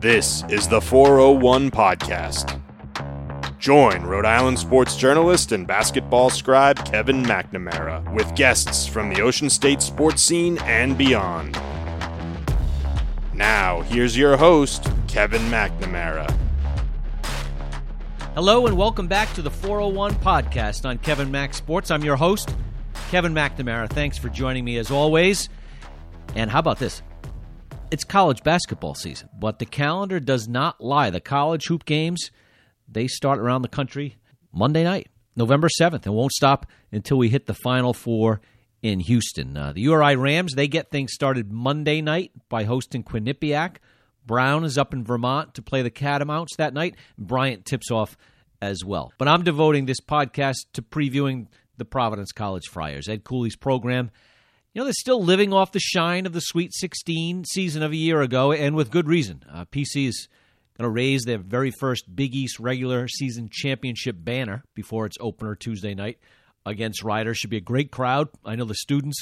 This is the 401 Podcast. Join Rhode Island sports journalist and basketball scribe Kevin McNamara with guests from the Ocean State sports scene and beyond. Now, here's your host, Kevin McNamara. Hello and welcome back to the 401 Podcast on Kevin Mac Sports. I'm your host, Kevin McNamara. Thanks for joining me as always. And how about this? It's college basketball season, but the calendar does not lie. The college hoop games, they start around the country Monday night, November 7th, and won't stop until we hit the Final Four in Houston. The URI Rams, they get things started Monday night by hosting Quinnipiac. Brown is up in Vermont to play the Catamounts that night. Bryant tips off as well. But I'm devoting this podcast to previewing the Providence College Friars, Ed Cooley's program. You know, they're still living off the shine of the Sweet 16 season of a year ago, and with good reason. PC is going to raise their very first Big East regular season championship banner before its opener Tuesday night against Ryder. Should be a great crowd. I know the student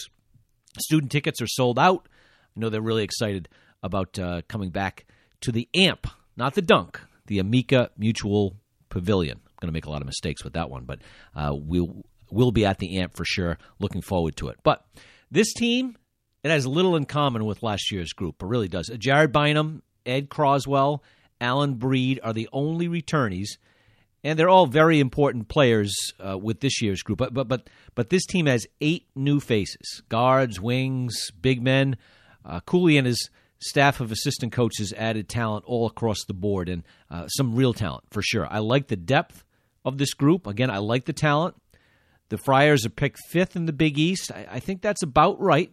tickets are sold out. I know they're really excited about coming back to the AMP, not the Dunk, the Amica Mutual Pavilion. I'm going to make a lot of mistakes with that one, but we'll be at the AMP for sure. Looking forward to it. But this team, it has little in common with last year's group. It really does. Jared Bynum, Ed Croswell, Alan Breed are the only returnees, and they're all very important players with this year's group. But this team has 8 new faces, guards, wings, big men. Cooley and his staff of assistant coaches added talent all across the board, and some real talent for sure. I like the depth of this group. Again, I like the talent. The Friars are picked 5th in the Big East. I think that's about right.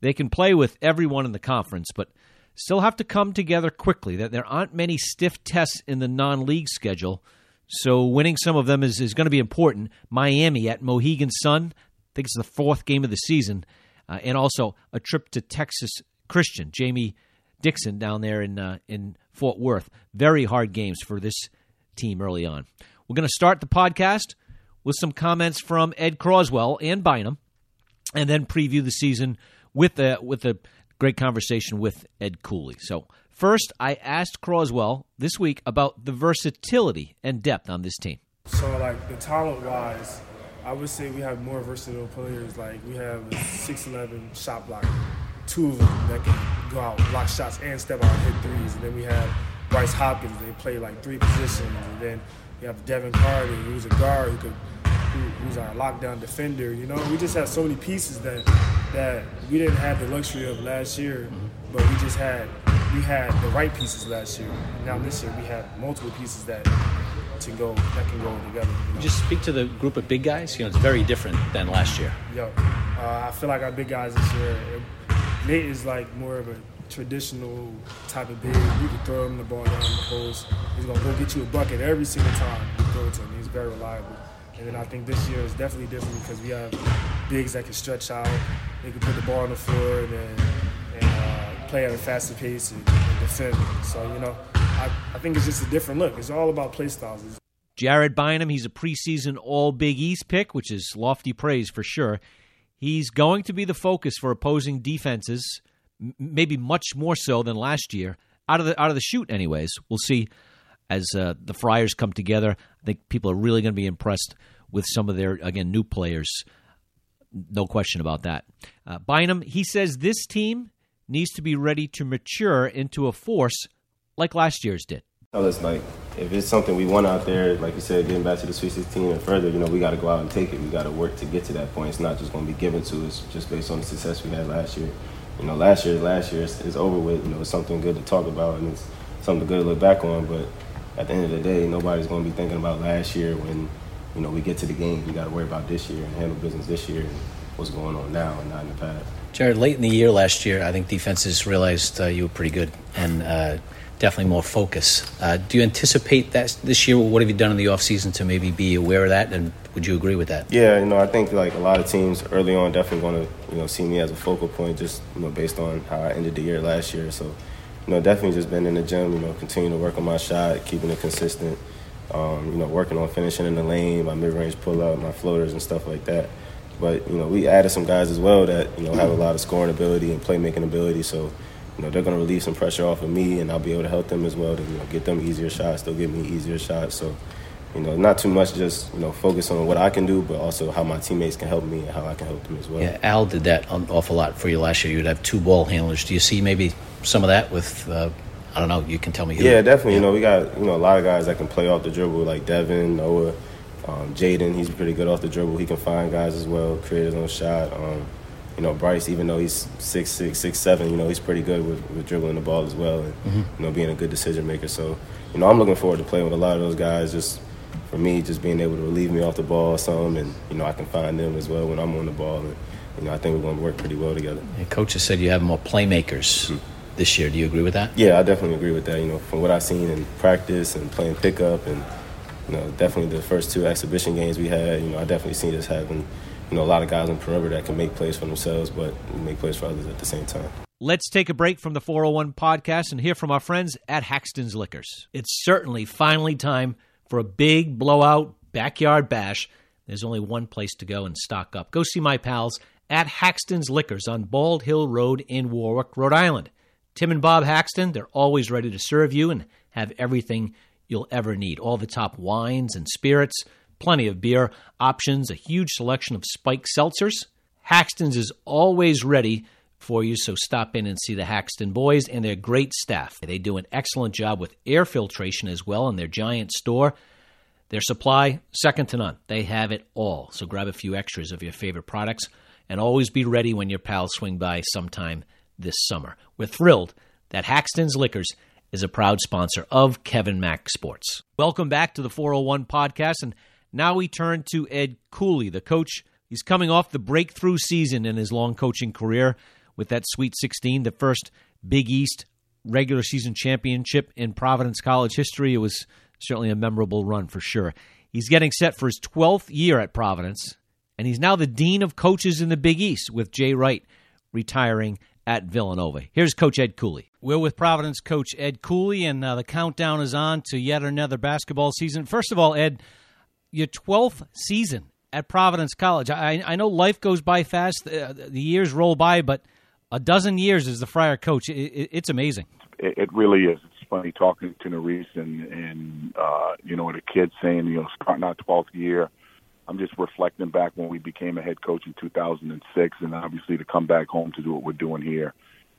They can play with everyone in the conference, but still have to come together quickly. There aren't many stiff tests in the non-league schedule, so winning some of them is going to be important. Miami at Mohegan Sun, I think it's the 4th game of the season, and also a trip to Texas Christian, Jamie Dixon down there in Fort Worth. Very hard games for this team early on. We're going to start the podcast with some comments from Ed Croswell and Bynum, and then preview the season with a great conversation with Ed Cooley. So first, I asked Croswell this week about the versatility and depth on this team. So, like, the talent-wise, I would say we have more versatile players. Like, we have a 6'11 shot blocker, 2 of them that can go out, block shots, and step out and hit threes. And then we have Bryce Hopkins. They play, like, 3 positions. And then we have Devin Carter, who's a guard, who's our lockdown defender. You know, we just have so many pieces that we didn't have the luxury of last year, but we had the right pieces last year. Now this year we have multiple pieces that can go together. You know? Just speak to the group of big guys. You know, it's very different than last year. Yeah, I feel like our big guys this year. Nate is like more of a traditional type of big. You can throw him the ball down the post. He's gonna go get you a bucket every single time you throw it to him. He's very reliable. And then I think this year is definitely different because we have bigs that can stretch out. They can put the ball on the floor and play at a faster pace and defend. So, you know, I think it's just a different look. It's all about play styles. Jared Bynum, he's a preseason All-Big East pick, which is lofty praise for sure. He's going to be the focus for opposing defenses, maybe much more so than last year. Out of the shoot anyways. We'll see. As the Friars come together, I think people are really going to be impressed with some of their, again, new players. No question about that. Bynum, he says this team needs to be ready to mature into a force like last year's did. Tell us, like, if it's something we want out there, like you said, getting back to the Sweet 16 and further, you know, we got to go out and take it. We got to work to get to that point. It's not just going to be given to us just based on the success we had last year. You know, last year it's over with. You know, it's something good to talk about and it's something good to look back on, but at the end of the day, nobody's going to be thinking about last year when, you know, we get to the game. We got to worry about this year and handle business this year and what's going on now and not in the past. Jared, late in the year last year, I think defenses realized you were pretty good and definitely more focus. Do you anticipate that this year? What have you done in the offseason to maybe be aware of that, and would you agree with that? Yeah, you know, I think like a lot of teams early on definitely going to, you know, see me as a focal point just, you know, based on how I ended the year last year. So, you know, definitely just been in the gym, you know, continuing to work on my shot, keeping it consistent, you know, working on finishing in the lane, my mid-range pull-up, my floaters and stuff like that. But, you know, we added some guys as well that, you know, have a lot of scoring ability and playmaking ability. So, you know, they're going to relieve some pressure off of me, and I'll be able to help them as well to, you know, get them easier shots. They'll give me easier shots. So, you know, not too much just, you know, focus on what I can do, but also how my teammates can help me and how I can help them as well. Yeah, Al did that an awful lot for you last year. You'd have two ball handlers. Do you see maybe some of that with, I don't know, you can tell me who. Yeah, definitely. Yeah. You know, we got, you know, a lot of guys that can play off the dribble, like Devin, Noah, Jaden. He's pretty good off the dribble. He can find guys as well, create his own shot. You know, Bryce, even though he's 6'7", you know, he's pretty good with dribbling the ball as well, and you know, being a good decision maker. So, you know, I'm looking forward to playing with a lot of those guys. Just for me, just being able to relieve me off the ball some, and you know, I can find them as well when I'm on the ball. And you know, I think we're going to work pretty well together. And Coach has said you have more playmakers this year. Do you agree with that? Yeah, I definitely agree with that. You know, from what I've seen in practice and playing pickup, and you know, definitely the first two exhibition games we had, you know, I definitely seen us having, you know, a lot of guys on perimeter that can make plays for themselves, but make plays for others at the same time. Let's take a break from the 401 podcast and hear from our friends at Haxton's Liquors. It's certainly finally time for a big blowout backyard bash. There's only one place to go and stock up. Go see my pals at Haxton's Liquors on Bald Hill Road in Warwick, Rhode Island. Tim and Bob Haxton, they're always ready to serve you and have everything you'll ever need. All the top wines and spirits, plenty of beer options, a huge selection of spiked seltzers. Haxton's is always ready for you, so stop in and see the Haxton boys and their great staff. They do an excellent job with air filtration as well in their giant store. Their supply, second to none. They have it all, so grab a few extras of your favorite products and always be ready when your pals swing by sometime this summer. We're thrilled that Haxton's Liquors is a proud sponsor of Kevin Mack Sports. Welcome back to the 401 podcast, and now we turn to Ed Cooley, the coach. He's coming off the breakthrough season in his long coaching career with that Sweet 16, the first Big East regular season championship in Providence College history. It was certainly a memorable run for sure. He's getting set for his 12th year at Providence, and he's now the dean of coaches in the Big East with Jay Wright retiring at Villanova. Here's Coach Ed Cooley. We're with Providence coach Ed Cooley, and the countdown is on to yet another basketball season. First of all, Ed, your 12th season at Providence College. I know life goes by fast, the years roll by, but a dozen years as the Friar coach, it's amazing. It really is. It's funny talking to Norris and you know, the kids saying, you know, starting our 12th year. I'm just reflecting back when we became a head coach in 2006, and obviously to come back home to do what we're doing here.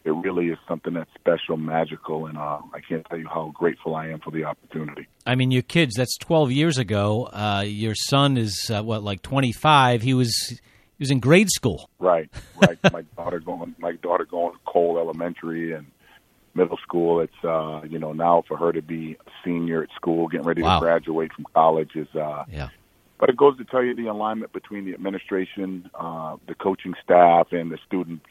It really is something that's special, magical, and I can't tell you how grateful I am for the opportunity. I mean, your kids, that's 12 years ago. Your son is, like 25? He was in grade school. Right. My daughter going to Cole Elementary and middle school. It's, you know, now for her to be a senior at school, getting ready to graduate from college is yeah. But it goes to tell you the alignment between the administration, the coaching staff, and the students.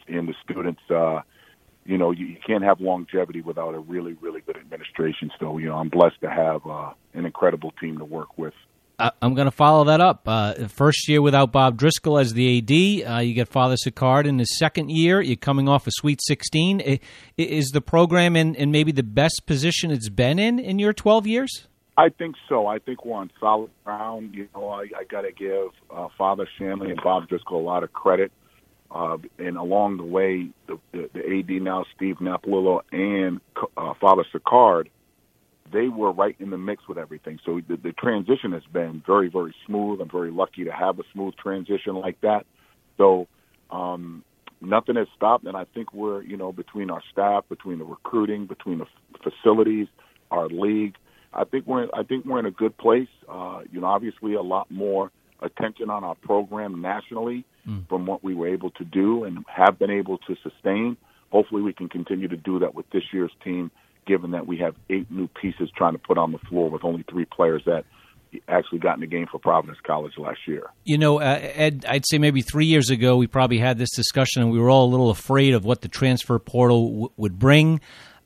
You know, you can't have longevity without a really, really good administration. So, you know, I'm blessed to have an incredible team to work with. I'm going to follow that up. First year without Bob Driscoll as the AD, you get Father Sicard in his second year. You're coming off a Sweet 16. Is the program in maybe the best position it's been in your 12 years? I think so. I think we're on solid ground. You know, I got to give Father Shanley and Bob Driscoll a lot of credit. And along the way, the AD now, Steve Napolillo, and Father Sicard, they were right in the mix with everything. So the transition has been very, very smooth. I'm very lucky to have a smooth transition like that. So nothing has stopped, and I think we're, you know, between our staff, between the recruiting, between the facilities, our league, I think we're in a good place. You know, obviously a lot more attention on our program nationally from what we were able to do and have been able to sustain. Hopefully we can continue to do that with this year's team, given that we have 8 new pieces trying to put on the floor with only 3 players that actually got in the game for Providence College last year. You know, Ed, I'd say maybe 3 years ago we probably had this discussion and we were all a little afraid of what the transfer portal would bring.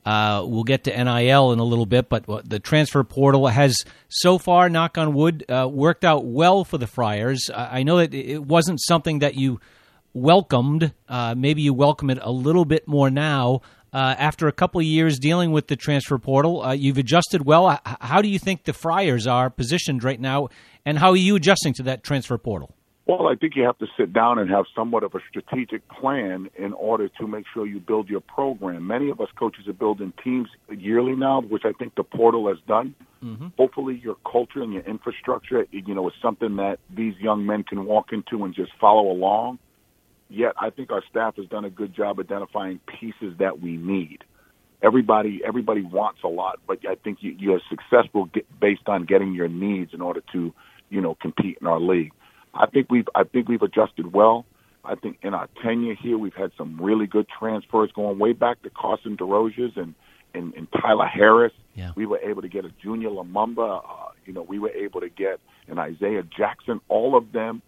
We'll get to NIL in a little bit, but the transfer portal has so far, knock on wood, worked out well for the Friars. I know that it wasn't something that you welcomed. Maybe you welcome it a little bit more now. After a couple of years dealing with the transfer portal, you've adjusted well. How do you think the Friars are positioned right now, and how are you adjusting to that transfer portal? Well, I think you have to sit down and have somewhat of a strategic plan in order to make sure you build your program. Many of us coaches are building teams yearly now, which I think the portal has done. Mm-hmm. Hopefully your culture and your infrastructure, you know, is something that these young men can walk into and just follow along. Yet I think our staff has done a good job identifying pieces that we need. Everybody wants a lot, but I think you're successful based on getting your needs in order to, you know, compete in our league. I think we've adjusted well. I think in our tenure here, we've had some really good transfers going way back to Carson DeRosiers and Tyler Harris. Yeah. We were able to get a Junior Lumumba. We were able to get an Isaiah Jackson. All of them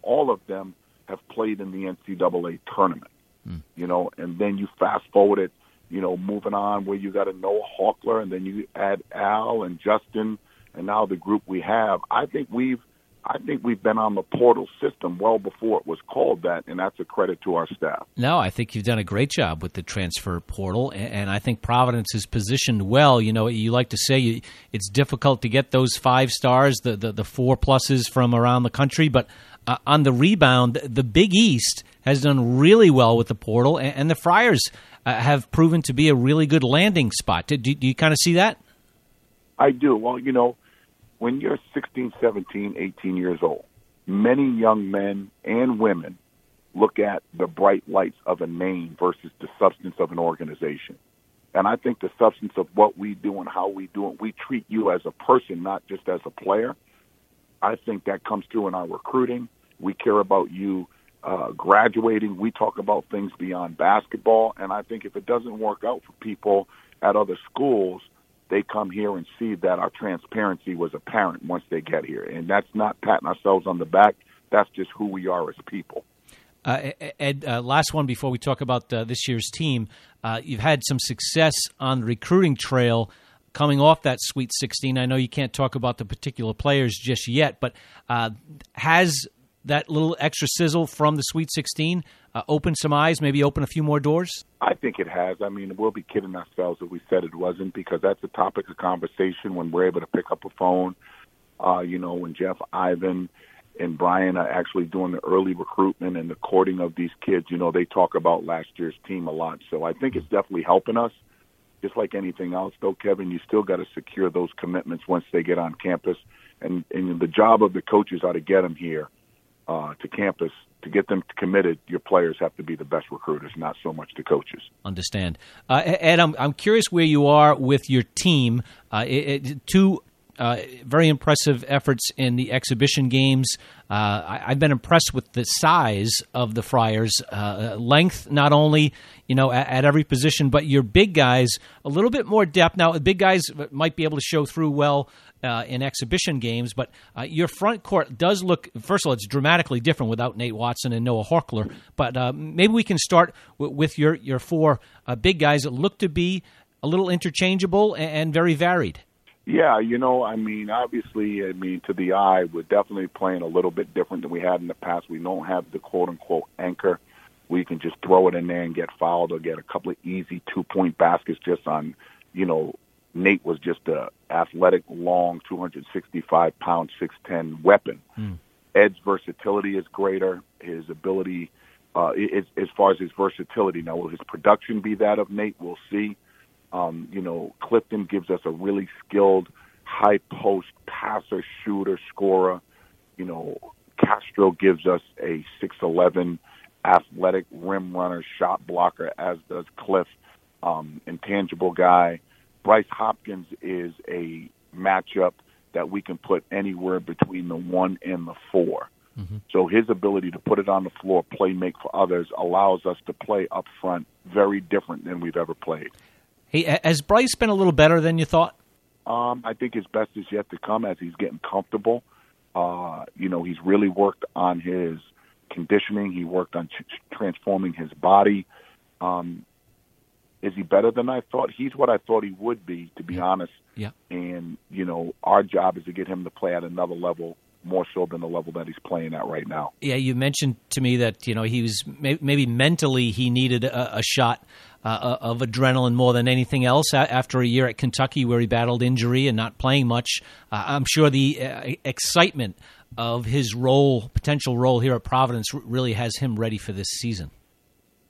have played in the NCAA tournament. Mm. And then you fast forward it, moving on where you got a Noah Hawkler, and then you add Al and Justin, and now the group we have. I think we've been on the portal system well before it was called that, and that's a credit to our staff. No, I think you've done a great job with the transfer portal, and I think Providence is positioned well. You like to say it's difficult to get those 5 stars, the 4 pluses from around the country, but on the rebound, the Big East has done really well with the portal, and the Friars have proven to be a really good landing spot. Do you kind of see that? I do. Well, when you're 16, 17, 18 years old, many young men and women look at the bright lights of a name versus the substance of an organization. And I think the substance of what we do and how we do it, we treat you as a person, not just as a player. I think that comes through in our recruiting. We care about you graduating. We talk about things beyond basketball. And I think if it doesn't work out for people at other schools, they come here and see that our transparency was apparent once they get here. And that's not patting ourselves on the back. That's just who we are as people. Ed, last one before we talk about this year's team. You've had some success on the recruiting trail coming off that Sweet 16. I know you can't talk about the particular players just yet, but has that little extra sizzle from the Sweet 16 open some eyes, maybe open a few more doors? I think it has. I mean, we'll be kidding ourselves if we said it wasn't, because that's a topic of conversation when we're able to pick up a phone. When Jeff Ivan and Brian are actually doing the early recruitment and the courting of these kids, they talk about last year's team a lot. So I think it's definitely helping us. Just like anything else, though, Kevin, you still got to secure those commitments once they get on campus. And the job of the coaches are to get them here. To campus, to get them committed, your players have to be the best recruiters, not so much the coaches. Understand. Ed, I'm curious where you are with your team. Two very impressive efforts in the exhibition games. I've been impressed with the size of the Friars. Length, not only, at every position, but your big guys, a little bit more depth. Now, big guys might be able to show through well in exhibition games, but your front court does look, first of all, it's dramatically different without Nate Watson and Noah Horkler, but maybe we can start with your 4 big guys that look to be a little interchangeable and very varied. Yeah, obviously, to the eye, we're definitely playing a little bit different than we had in the past. We don't have the quote-unquote anchor. We can just throw it in there and get fouled or get a couple of easy 2-point baskets just on, Nate was just a athletic, long, 265-pound, 6'10" weapon. Mm. Ed's versatility is greater. His ability, as far as his versatility, now will his production be that of Nate? We'll see. Clifton gives us a really skilled high post passer, shooter, scorer. Castro gives us a 6'11", athletic rim runner, shot blocker, as does Cliff, intangible guy. Bryce Hopkins is a matchup that we can put anywhere between the 1 and the 4. Mm-hmm. So his ability to put it on the floor, play, make for others, allows us to play up front very different than we've ever played. Hey, has Bryce been a little better than you thought? I think his best is yet to come as he's getting comfortable. He's really worked on his conditioning. He worked on transforming his body. Is he better than I thought? He's what I thought he would be, to be honest. Yeah. And, our job is to get him to play at another level, more so than the level that he's playing at right now. Yeah, you mentioned to me that, he was maybe mentally he needed a shot of adrenaline more than anything else after a year at Kentucky where he battled injury and not playing much. I'm sure the excitement of his role, potential role here at Providence, really has him ready for this season?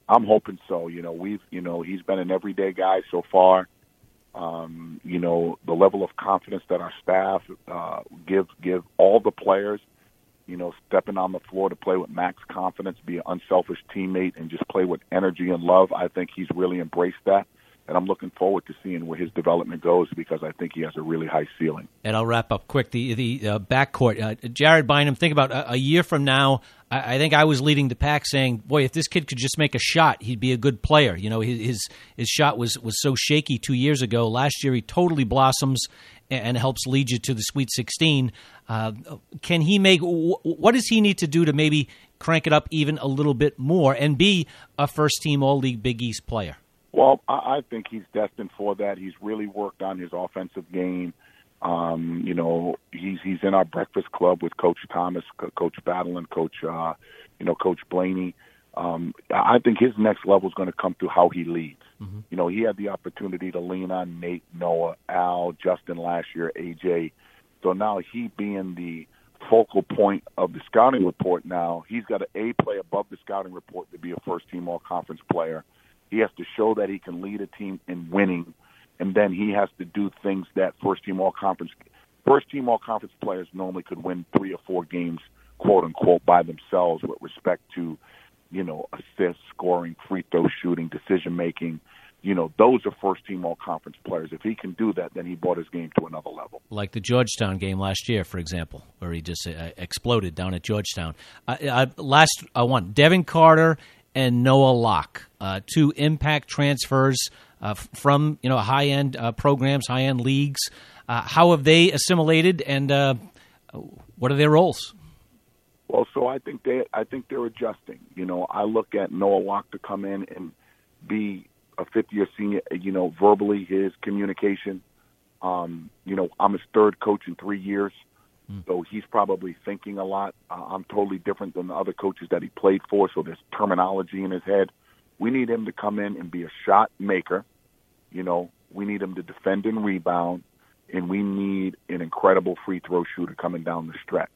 I'm hoping so. He's been an everyday guy so far. The level of confidence that our staff give all the players, stepping on the floor to play with max confidence, be an unselfish teammate, and just play with energy and love. I think he's really embraced that. And I'm looking forward to seeing where his development goes, because I think he has a really high ceiling. And I'll wrap up quick. The backcourt, Jared Bynum, think about a year from now, I think I was leading the pack saying, boy, if this kid could just make a shot, he'd be a good player. His shot was so shaky 2 years ago. Last year he totally blossoms and helps lead you to the Sweet 16. Can he make – what does he need to do to maybe crank it up even a little bit more and be a first-team All-League Big East player? Well, I think he's destined for that. He's really worked on his offensive game. He's in our breakfast club with Coach Thomas, Coach Battle, and Coach Blaney. I think his next level is going to come through how he leads. Mm-hmm. He had the opportunity to lean on Nate, Noah, Al, Justin last year, AJ. So now he being the focal point of the scouting report now, he's got an A play above the scouting report to be a first-team all-conference player. He has to show that he can lead a team in winning, and then he has to do things that first-team all-conference players normally could win 3 or 4 games, quote-unquote, by themselves with respect to, assists, scoring, free throw shooting, decision-making. Those are first-team all-conference players. If he can do that, then he brought his game to another level. Like the Georgetown game last year, for example, where he just exploded down at Georgetown. Last one, Devin Carter and Noah Locke, two impact transfers from high-end programs, high-end leagues. How have they assimilated, and what are their roles? Well, so I think they're adjusting. I look at Noah Locke to come in and be a fifth-year senior. Verbally, his communication. I'm his third coach in 3 years, so he's probably thinking a lot. I'm totally different than the other coaches that he played for, so there's terminology in his head. We need him to come in and be a shot maker. We need him to defend and rebound, and we need an incredible free throw shooter coming down the stretch.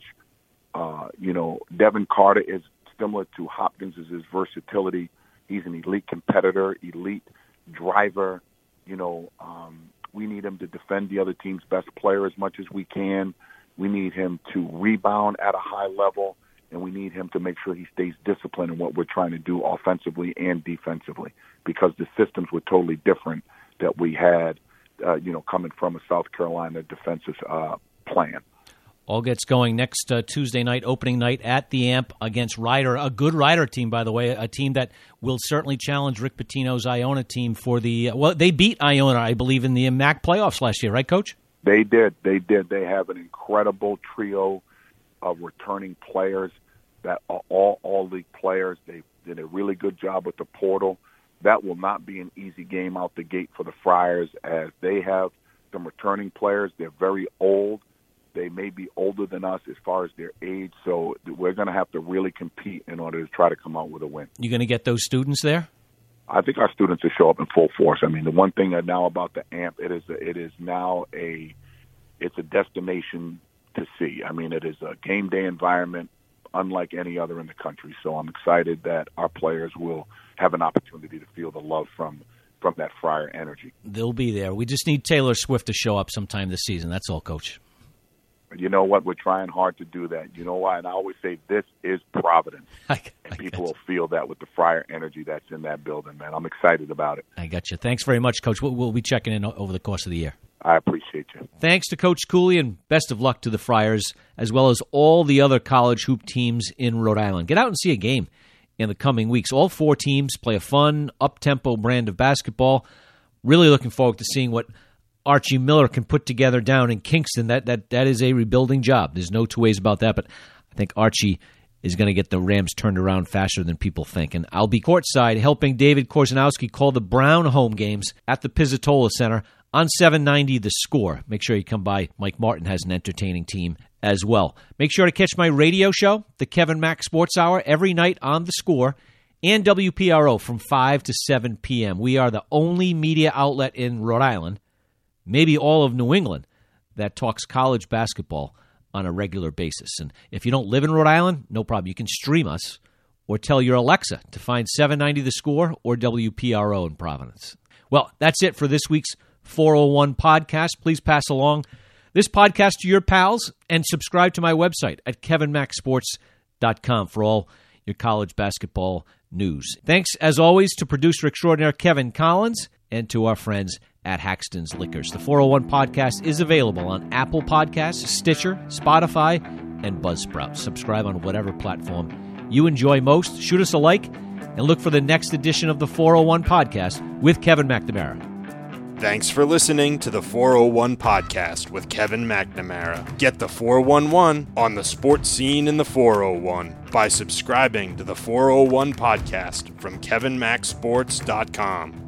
Devin Carter is similar to Hopkins is his versatility. He's an elite competitor, elite driver. We need him to defend the other team's best player as much as we can. We need him to rebound at a high level, and we need him to make sure he stays disciplined in what we're trying to do offensively and defensively, because the systems were totally different that we had, coming from a South Carolina defensive plan. All gets going next Tuesday night, opening night at the Amp against Ryder, a good Ryder team, by the way, a team that will certainly challenge Rick Pitino's Iona team for the – well, they beat Iona, I believe, in the MAC playoffs last year, right, Coach? They did. They have an incredible trio of returning players that are all-league players. They did a really good job with the portal. That will not be an easy game out the gate for the Friars, as they have some returning players. They're very old. They may be older than us as far as their age, so we're going to have to really compete in order to try to come out with a win. You going to get those students there? I think our students will show up in full force. The one thing now about the AMP, it's a destination to see. It is a game day environment unlike any other in the country. So I'm excited that our players will have an opportunity to feel the love from that Friar energy. They'll be there. We just need Taylor Swift to show up sometime this season. That's all, Coach. You know what? We're trying hard to do that. You know why? And I always say, this is Providence. And people will feel that with the Friar energy that's in that building, man. I'm excited about it. I got you. Thanks very much, Coach. We'll be checking in over the course of the year. I appreciate you. Thanks to Coach Cooley, and best of luck to the Friars, as well as all the other college hoop teams in Rhode Island. Get out and see a game in the coming weeks. All 4 teams play a fun, up-tempo brand of basketball. Really looking forward to seeing what Archie Miller can put together down in Kingston. That is a rebuilding job. There's no two ways about that, but I think Archie is going to get the Rams turned around faster than people think. And I'll be courtside helping David Korzenowski call the Brown home games at the Pizzatola Center on 790 The Score. Make sure you come by. Mike Martin has an entertaining team as well. Make sure to catch my radio show, the Kevin Mack Sports Hour, every night on The Score, and WPRO from 5 to 7 p.m. We are the only media outlet in Rhode Island, maybe all of New England, that talks college basketball on a regular basis. And if you don't live in Rhode Island, no problem. You can stream us or tell your Alexa to find 790 The Score or WPRO in Providence. Well, that's it for this week's 401 podcast. Please pass along this podcast to your pals and subscribe to my website at kevinmaxsports.com for all your college basketball news. Thanks, as always, to producer extraordinaire Kevin Collins and to our friends at Haxton's Liquors. The 401 podcast is available on Apple Podcasts, Stitcher, Spotify, and Buzzsprout. Subscribe on whatever platform you enjoy most. Shoot us a like and look for the next edition of the 401 podcast with Kevin McNamara. Thanks for listening to the 401 podcast with Kevin McNamara. Get the 411 on the sports scene in the 401 by subscribing to the 401 podcast from KevinMacSports.com.